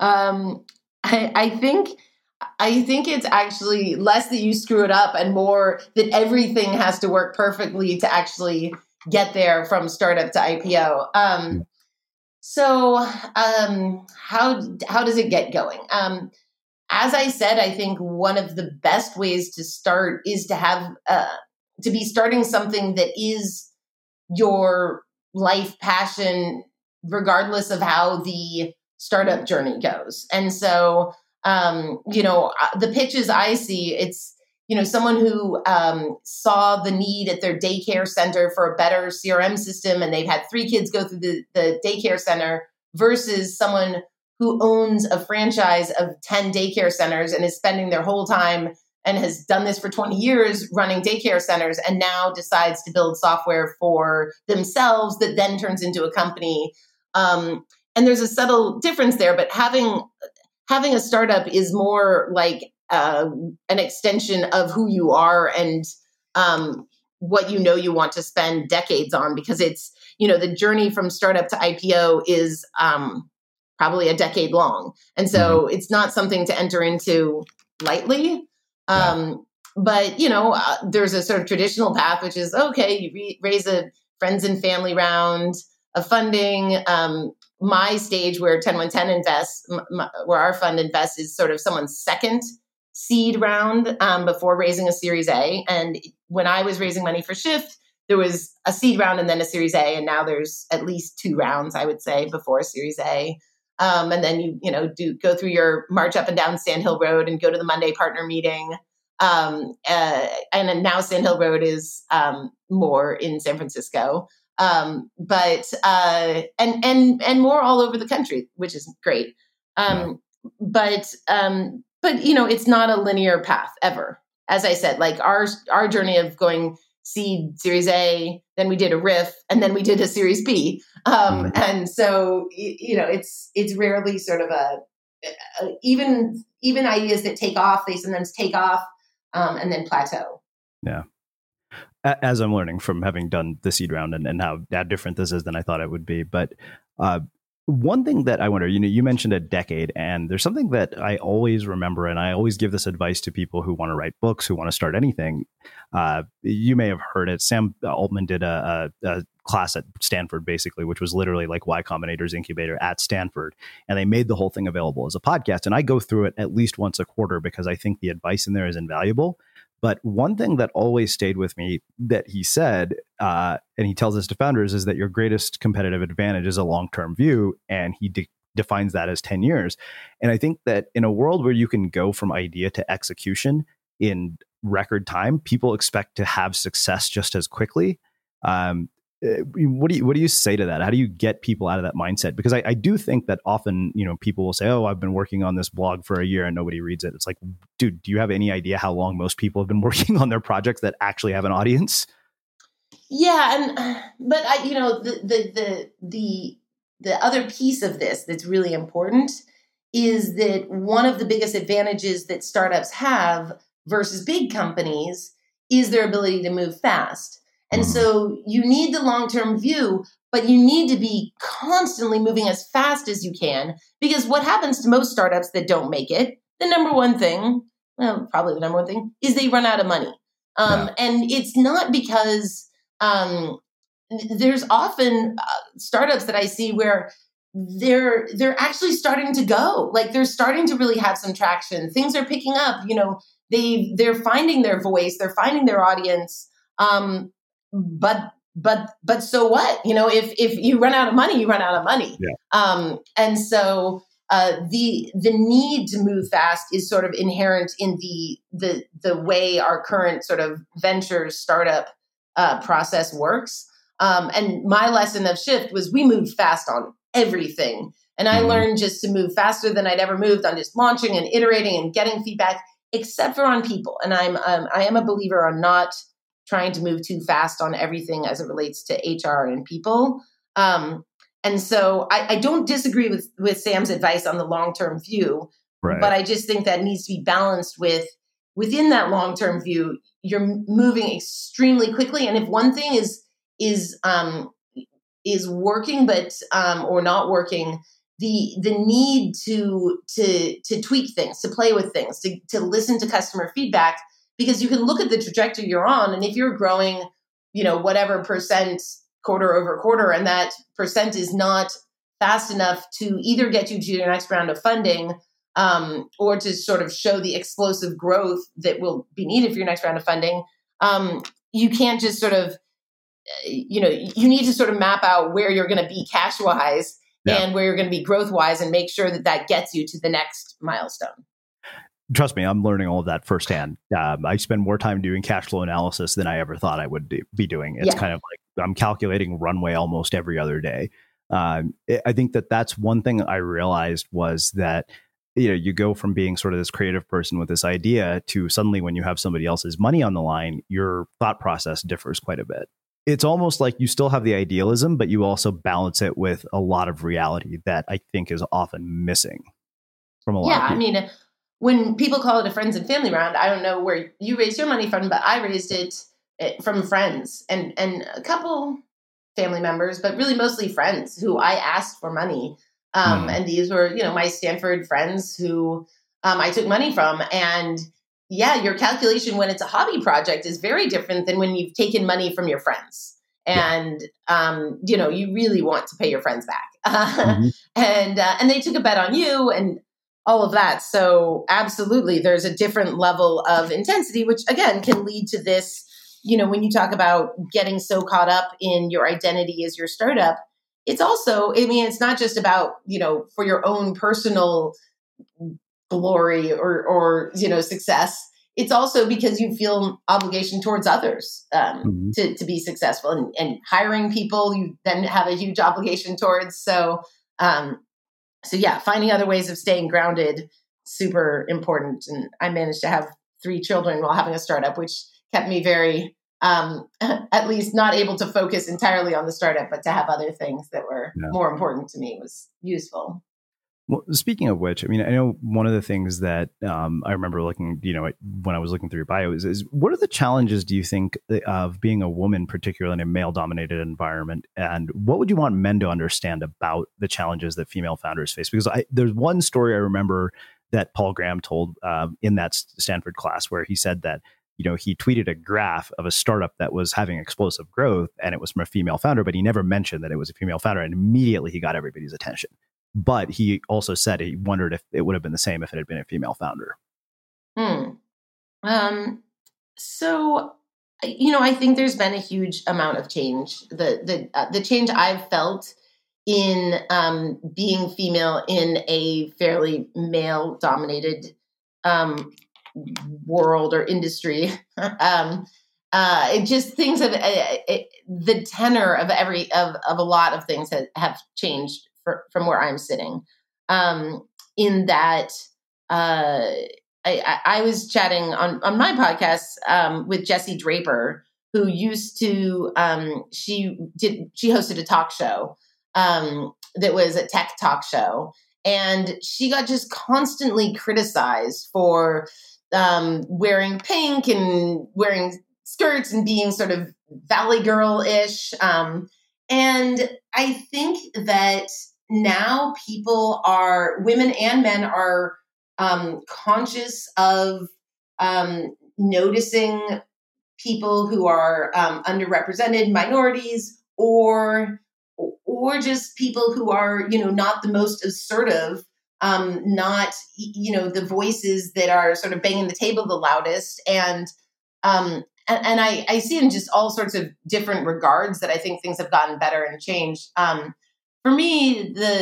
um, I, I think I think it's actually less that you screw it up and more that everything has to work perfectly to actually get there from startup to I P O. Um, so um, how how does it get going? Um, as I said, I think one of the best ways to start is to have uh, to be starting something that is your life passion, regardless of how the startup journey goes. And so, um, you know, the pitches I see, it's, you know, someone who um, saw the need at their daycare center for a better C R M system, and they've had three kids go through the, the daycare center, versus someone who owns a franchise of ten daycare centers and is spending their whole time and has done this for twenty years running daycare centers, and now decides to build software for themselves that then turns into a company. Um, and there's a subtle difference there, but having having a startup is more like Uh, an extension of who you are and um, what you know you want to spend decades on, because it's, you know, the journey from startup to I P O is um, probably a decade long. And so mm-hmm. it's not something to enter into lightly. Um, yeah. But, you know, uh, there's a sort of traditional path, which is, okay, you re- raise a friends and family round of funding. Um, my stage where ten one ten invests, m- m- where our fund invests, is sort of someone's second seed round um, before raising a Series A. And when I was raising money for Shift, there was a seed round and then a Series A. And now there's at least two rounds, I would say, before a Series A. Um, and then you, you know, do go through your march up and down Sand Hill Road and go to the Monday partner meeting. Um, uh, and then now Sand Hill Road is um, more in San Francisco, um, but uh, and and and more all over the country, which is great. Um, yeah. But um, But, you know, it's not a linear path ever. As I said, like our our journey of going seed, Series A, then we did a riff, and then we did a Series B. Um, mm-hmm. And so, you know, it's it's rarely sort of a, a even even ideas that take off, they sometimes take off um, and then plateau. Yeah. As I'm learning from having done the seed round and, and how, how different this is than I thought it would be. But uh one thing that I wonder, you know, you mentioned a decade, and there's something that I always remember, and I always give this advice to people who want to write books, who want to start anything. Uh, you may have heard it. Sam Altman did a, a, a class at Stanford, basically, which was literally like Y Combinator's incubator at Stanford. And they made the whole thing available as a podcast. And I go through it at least once a quarter because I think the advice in there is invaluable. But one thing that always stayed with me that he said, uh, and he tells this to founders, is that your greatest competitive advantage is a long-term view. And he de- defines that as ten years. And I think that in a world where you can go from idea to execution in record time, people expect to have success just as quickly. Um, what do you, what do you say to that? How do you get people out of that mindset? Because I, I do think that often, you know, people will say, oh, I've been working on this blog for a year and nobody reads it. It's like, dude, do you have any idea how long most people have been working on their projects that actually have an audience? Yeah. And, but I, you know, the, the, the, the, the other piece of this that's really important is that one of the biggest advantages that startups have versus big companies is their ability to move fast. And so you need the long-term view, but you need to be constantly moving as fast as you can, because what happens to most startups that don't make it, the number one thing, well, probably the number one thing, is they run out of money. Um, yeah. And it's not because um, there's often uh, startups that I see where they're they're actually starting to go, like they're starting to really have some traction. Things are picking up, you know, they they're finding their voice, they're finding their audience. Um, But, but, but so what, you know, if, if you run out of money, you run out of money. Yeah. Um, and so, uh, the, the need to move fast is sort of inherent in the, the, the way our current sort of venture startup, uh, process works. Um, and my lesson of Shift was we moved fast on everything. And I mm-hmm. learned just to move faster than I'd ever moved on just launching and iterating and getting feedback, except for on people. And I'm, um, I am a believer on not trying to move too fast on everything as it relates to H R and people. Um, and so I, I don't disagree with, with Sam's advice on the long-term view, right. But I just think that needs to be balanced with within that long-term view, you're moving extremely quickly. And if one thing is is um, is working, but um, or not working, the the need to to to tweak things, to play with things, to to listen to customer feedback, because you can look at the trajectory you're on, and if you're growing, you know, whatever percent quarter over quarter, and that percent is not fast enough to either get you to your next round of funding, um, or to sort of show the explosive growth that will be needed for your next round of funding, um, you can't just sort of, you know, you need to sort of map out where you're going to be cash wise yeah. and where you're going to be growth wise, and make sure that that gets you to the next milestone. Trust me, I'm learning all of that firsthand. Um, I spend more time doing cash flow analysis than I ever thought I would do, be doing. It's yeah. kind of like I'm calculating runway almost every other day. Um, it, I think that that's one thing I realized was that, you know, you go from being sort of this creative person with this idea to suddenly when you have somebody else's money on the line, your thought process differs quite a bit. It's almost like you still have the idealism, but you also balance it with a lot of reality that I think is often missing from a lot yeah, of people. Yeah, I mean, when people call it a friends and family round, I don't know where you raised your money from, but I raised it from friends and, and a couple family members, but really mostly friends who I asked for money. Um, mm. And these were, you know, my Stanford friends who um, I took money from. And yeah, your calculation when it's a hobby project is very different than when you've taken money from your friends. And, um, you know, you really want to pay your friends back. Mm-hmm. and uh, and they took a bet on you and all of that. So absolutely, there's a different level of intensity, which again, can lead to this, you know, when you talk about getting so caught up in your identity as your startup, it's also, I mean, it's not just about, you know, for your own personal glory or, or, you know, success. It's also because you feel obligation towards others um, mm-hmm. to, to be successful and, and hiring people you then have a huge obligation towards. So, um, so yeah, finding other ways of staying grounded, super important. And I managed to have three children while having a startup, which kept me very, um, at least not able to focus entirely on the startup, but to have other things that were yeah. more important to me was useful. Well, speaking of which, I mean, I know one of the things that um, I remember looking, you know, when I was looking through your bio is, is what are the challenges, do you think, of being a woman, particularly in a male-dominated environment? And what would you want men to understand about the challenges that female founders face? Because I, there's one story I remember that Paul Graham told uh, in that Stanford class where he said that, you know, he tweeted a graph of a startup that was having explosive growth and it was from a female founder, but he never mentioned that it was a female founder. And immediately he got everybody's attention. But he also said he wondered if it would have been the same if it had been a female founder. Hmm. Um, so, you know, I think there's been a huge amount of change. The the uh, the change I've felt in um, being female in a fairly male-dominated um, world or industry. um, uh, it just things of uh, it, the tenor of every of of a lot of things have, have changed. From where I'm sitting, um, in that uh, I, I was chatting on, on my podcast um, with Jessie Draper, who used to um, she did she hosted a talk show um, that was a tech talk show, and she got just constantly criticized for um, wearing pink and wearing skirts and being sort of Valley Girl-ish, um, and I think that. Now people are, women and men are um, conscious of um, noticing people who are um, underrepresented, minorities, or or just people who are, you know, not the most assertive, um, not, you know, the voices that are sort of banging the table the loudest. And um, and, and I, I see in just all sorts of different regards that I think things have gotten better and changed. Um, For me, the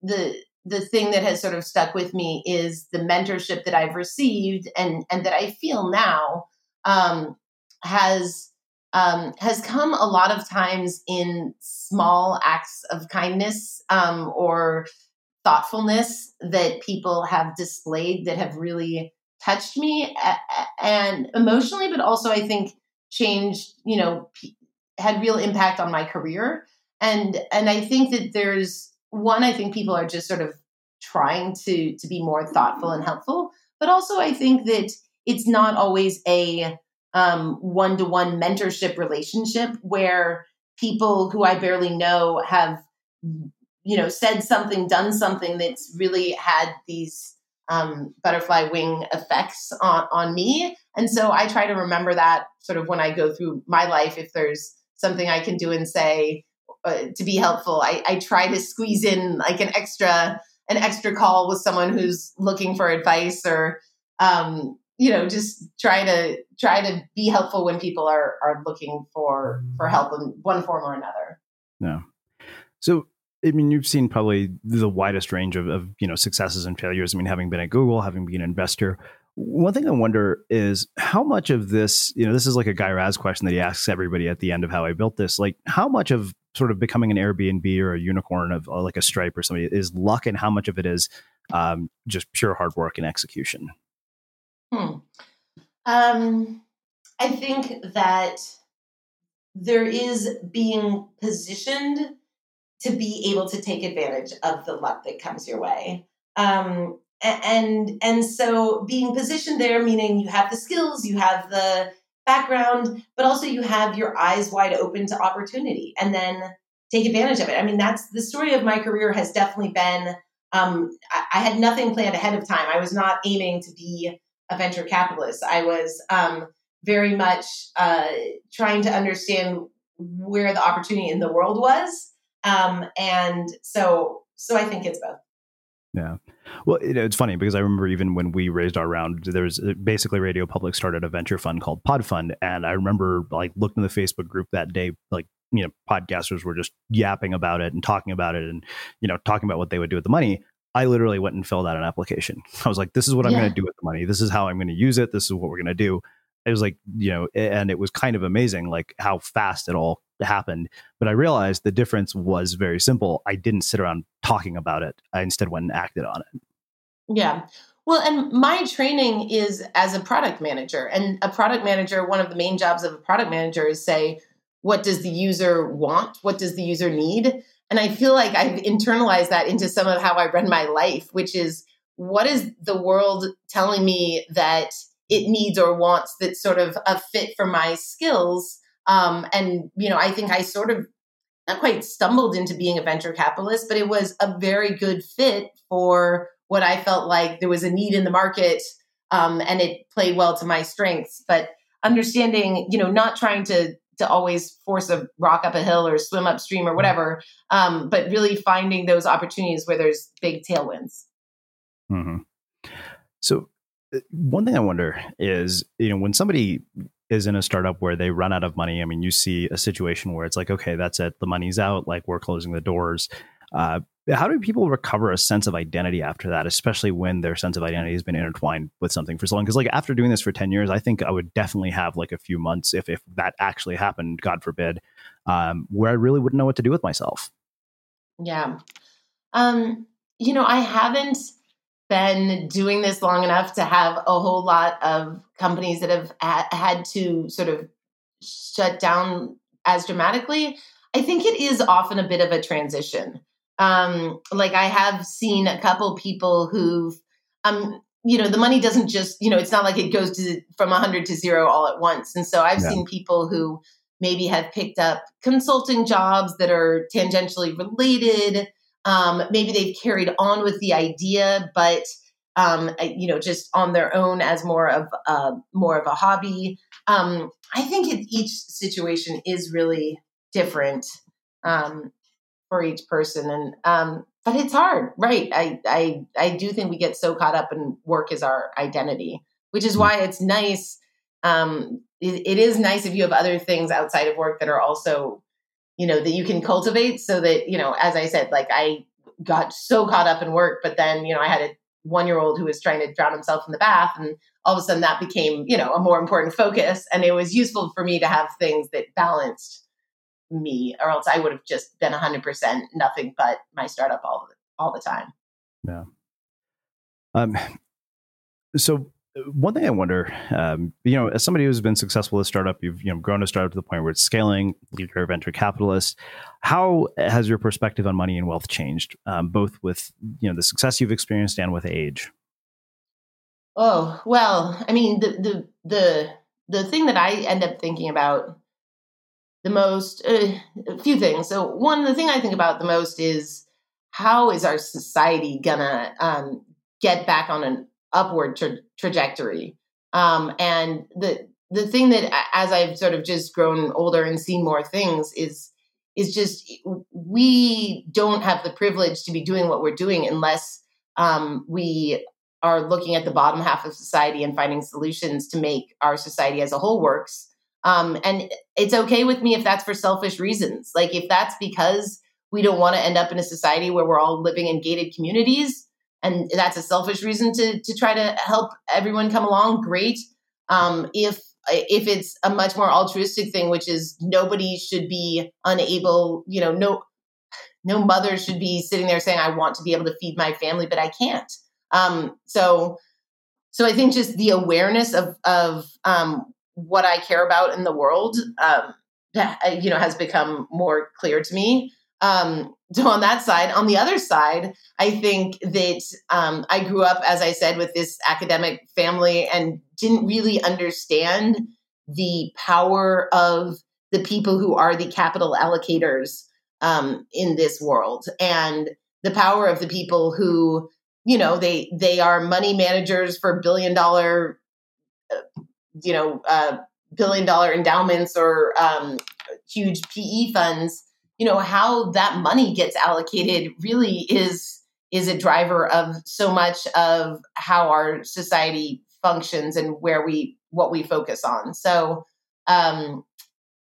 the the thing that has sort of stuck with me is the mentorship that I've received and and that I feel now um, has um, has come a lot of times in small acts of kindness um, or thoughtfulness that people have displayed that have really touched me and emotionally, but also I think changed, you know, had real impact on my career. And and I think that there's one, I think people are just sort of trying to to be more thoughtful and helpful. But also I think that it's not always a um, one-to-one mentorship relationship where people who I barely know have, you know, said something, done something that's really had these um, butterfly wing effects on, on me. And so I try to remember that sort of when I go through my life, if there's something I can do and say uh, to be helpful, I, I try to squeeze in like an extra, an extra call with someone who's looking for advice or, um, you know, just try to try to be helpful when people are, are looking for, for help in one form or another. No. So, I mean, you've seen probably the widest range of, of, you know, successes and failures. I mean, having been at Google, having been an investor, one thing I wonder is how much of this, you know, this is like a Guy Raz question that he asks everybody at the end of How I Built This, like how much of sort of becoming an Airbnb or a unicorn of like a Stripe or somebody is luck, and how much of it is um, just pure hard work and execution? Hmm. Um, I think that there is being positioned to be able to take advantage of the luck that comes your way. Um, and, and so being positioned there, meaning you have the skills, you have the background, but also you have your eyes wide open to opportunity and then take advantage of it. I mean, that's the story of my career has definitely been, um, I, I had nothing planned ahead of time. I was not aiming to be a venture capitalist. I was um, very much uh, trying to understand where the opportunity in the world was. Um, and so, so I think it's both. Yeah. Well, you know, it's funny because I remember even when we raised our round, there was basically Radio Public started a venture fund called Pod Fund. And I remember like looking in the Facebook group that day, like, you know, podcasters were just yapping about it and talking about it and, you know, talking about what they would do with the money. I literally went and filled out an application. I was like, this is what I'm yeah. going to do with the money. This is how I'm going to use it. This is what we're going to do. It was like, you know, and it was kind of amazing, like how fast it all happened. But I realized the difference was very simple. I didn't sit around talking about it. I instead went and acted on it. Yeah. Well, and my training is as a product manager. And a product manager, one of the main jobs of a product manager is say, what does the user want? What does the user need? And I feel like I've internalized that into some of how I run my life, which is what is the world telling me that it needs or wants that's sort of a fit for my skills. Um, and, you know, I think I sort of not quite stumbled into being a venture capitalist, but it was a very good fit for what I felt like there was a need in the market, um, and it played well to my strengths. But understanding, you know, not trying to to always force a rock up a hill or swim upstream or whatever, um, but really finding those opportunities where there's big tailwinds. Mm-hmm. So, one thing I wonder is, you know, when somebody is in a startup where they run out of money, I mean, you see a situation where it's like, okay, that's it. The money's out. Like we're closing the doors. Uh, how do people recover a sense of identity after that, especially when their sense of identity has been intertwined with something for so long? Because like after doing this for ten years, I think I would definitely have like a few months if, if that actually happened, God forbid, um, where I really wouldn't know what to do with myself. Yeah. Um, you know, I haven't been doing this long enough to have a whole lot of companies that have ha- had to sort of shut down as dramatically. I think it is often a bit of a transition. Um, like I have seen a couple people who've, um, you know, the money doesn't just, you know, it's not like it goes to from one hundred to zero all at once. And so I've yeah. seen people who maybe have picked up consulting jobs that are tangentially related. Um, maybe they've carried on with the idea, but, um, you know, just on their own as more of a, more of a hobby. Um, I think it, each situation is really different, um, for each person. And, um, but it's hard, right? I, I, I do think we get so caught up in work as our identity, which is why it's nice. Um, it, it is nice if you have other things outside of work that are also, you know, that you can cultivate so that, you know, as I said, like I got so caught up in work, but then, you know, I had a one-year-old who was trying to drown himself in the bath, and all of a sudden that became, you know, a more important focus. And it was useful for me to have things that balanced me, or else I would have just been a hundred percent, nothing but my startup all, all the time. Yeah. Um, so one thing I wonder, um, you know, as somebody who's been successful with startup, you've you know grown a startup to the point where it's scaling, you're a venture capitalist. How has your perspective on money and wealth changed, um, both with, you know, the success you've experienced and with age? Oh, well, I mean, the, the, the, the thing that I end up thinking about the most, uh, a few things. So one, the thing I think about the most is how is our society gonna um, get back on an upward tra- trajectory? Um, and the, the thing that as I've sort of just grown older and seen more things is, is just we don't have the privilege to be doing what we're doing unless um, we are looking at the bottom half of society and finding solutions to make our society as a whole works. Um, and it's okay with me if that's for selfish reasons. Like if that's because we don't want to end up in a society where we're all living in gated communities and that's a selfish reason to to try to help everyone come along, great. Um, if if it's a much more altruistic thing, which is nobody should be unable, you know, no no mother should be sitting there saying, I want to be able to feed my family, but I can't. Um, so so I think just the awareness of of um, what I care about in the world, um, you know, has become more clear to me. Um, so on that side, on the other side, I think that um, I grew up, as I said, with this academic family and didn't really understand the power of the people who are the capital allocators um, in this world and the power of the people who, you know, they they are money managers for billion dollar, you know, uh, billion dollar endowments or um, huge P E funds. You know, how that money gets allocated really is is a driver of so much of how our society functions and where we what we focus on. So, um,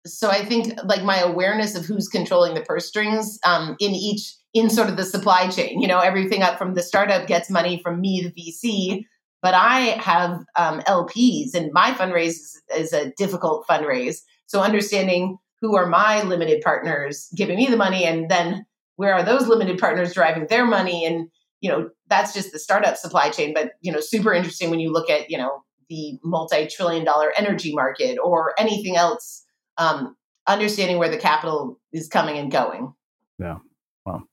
so I think like my awareness of who's controlling the purse strings um, in each in sort of the supply chain. You know, everything up from the startup gets money from me, the V C, but I have um, L Ps, and my fundraise is, is a difficult fundraise. So understanding who are my limited partners giving me the money, and then where are those limited partners driving their money? And, you know, that's just the startup supply chain, but, you know, super interesting when you look at, you know, the multi-trillion dollar energy market or anything else, um, understanding where the capital is coming and going. Yeah. Wow.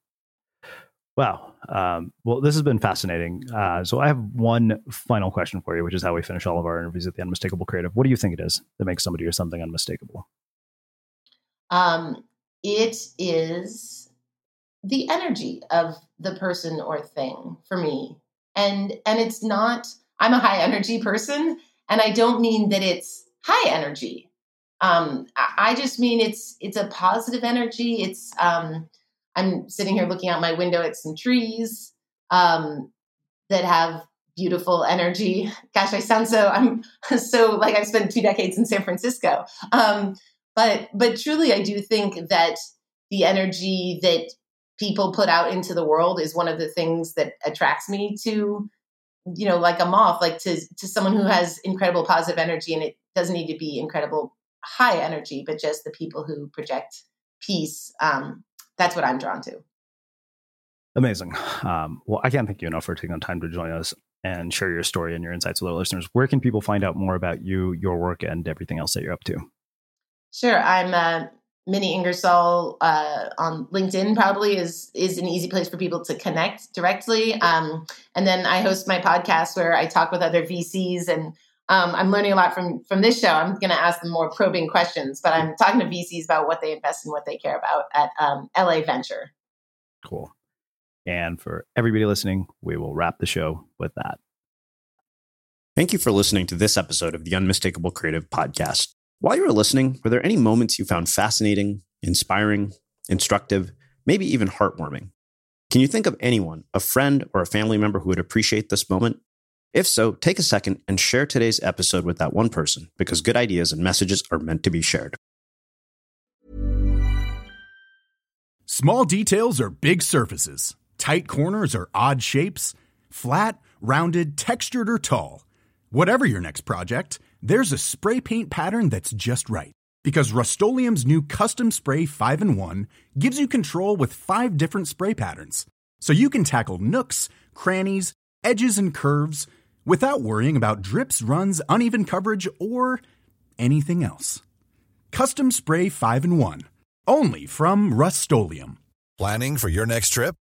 Wow. Um, well, this has been fascinating. Uh, so I have one final question for you, which is how we finish all of our interviews at the Unmistakable Creative. What do you think it is that makes somebody or something unmistakable? Um, it is the energy of the person or thing for me. And, and it's not, I'm a high energy person, and I don't mean that it's high energy. Um, I, I just mean it's, it's a positive energy. It's, um, I'm sitting here looking out my window at some trees, um, that have beautiful energy. Gosh, I sound so, I'm so like I've spent two decades in San Francisco. Um, But but truly, I do think that the energy that people put out into the world is one of the things that attracts me to, you know, like a moth, like to to someone who has incredible positive energy. And it doesn't need to be incredible high energy, but just the people who project peace. Um, that's what I'm drawn to. Amazing. Um, well, I can't thank you enough for taking the time to join us and share your story and your insights with our listeners. Where can people find out more about you, your work, and everything else that you're up to? Sure. I'm uh, Minnie Ingersoll uh, on LinkedIn probably is is an easy place for people to connect directly. Um, and then I host my podcast where I talk with other V Cs, and um, I'm learning a lot from from this show. I'm going to ask them more probing questions, but I'm talking to V Cs about what they invest in, what they care about at um, L A Venture. Cool. And for everybody listening, we will wrap the show with that. Thank you for listening to this episode of the Unmistakable Creative Podcast. While you were listening, were there any moments you found fascinating, inspiring, instructive, maybe even heartwarming? Can you think of anyone, a friend or a family member who would appreciate this moment? If so, take a second and share today's episode with that one person, because good ideas and messages are meant to be shared. Small details are big surfaces. Tight corners are odd shapes. Flat, rounded, textured, or tall. Whatever your next project, there's a spray paint pattern that's just right. Because Rust-Oleum's new Custom Spray five in one gives you control with five different spray patterns. So you can tackle nooks, crannies, edges, and curves without worrying about drips, runs, uneven coverage, or anything else. Custom Spray five in one. Only from Rust-Oleum. Planning for your next trip?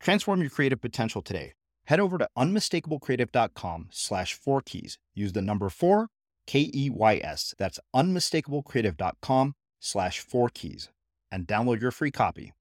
Transform your creative potential today. Head over to unmistakable creative dot com slash four keys. Use the number four, K E Y S. That's unmistakable creative dot com slash four keys and download your free copy.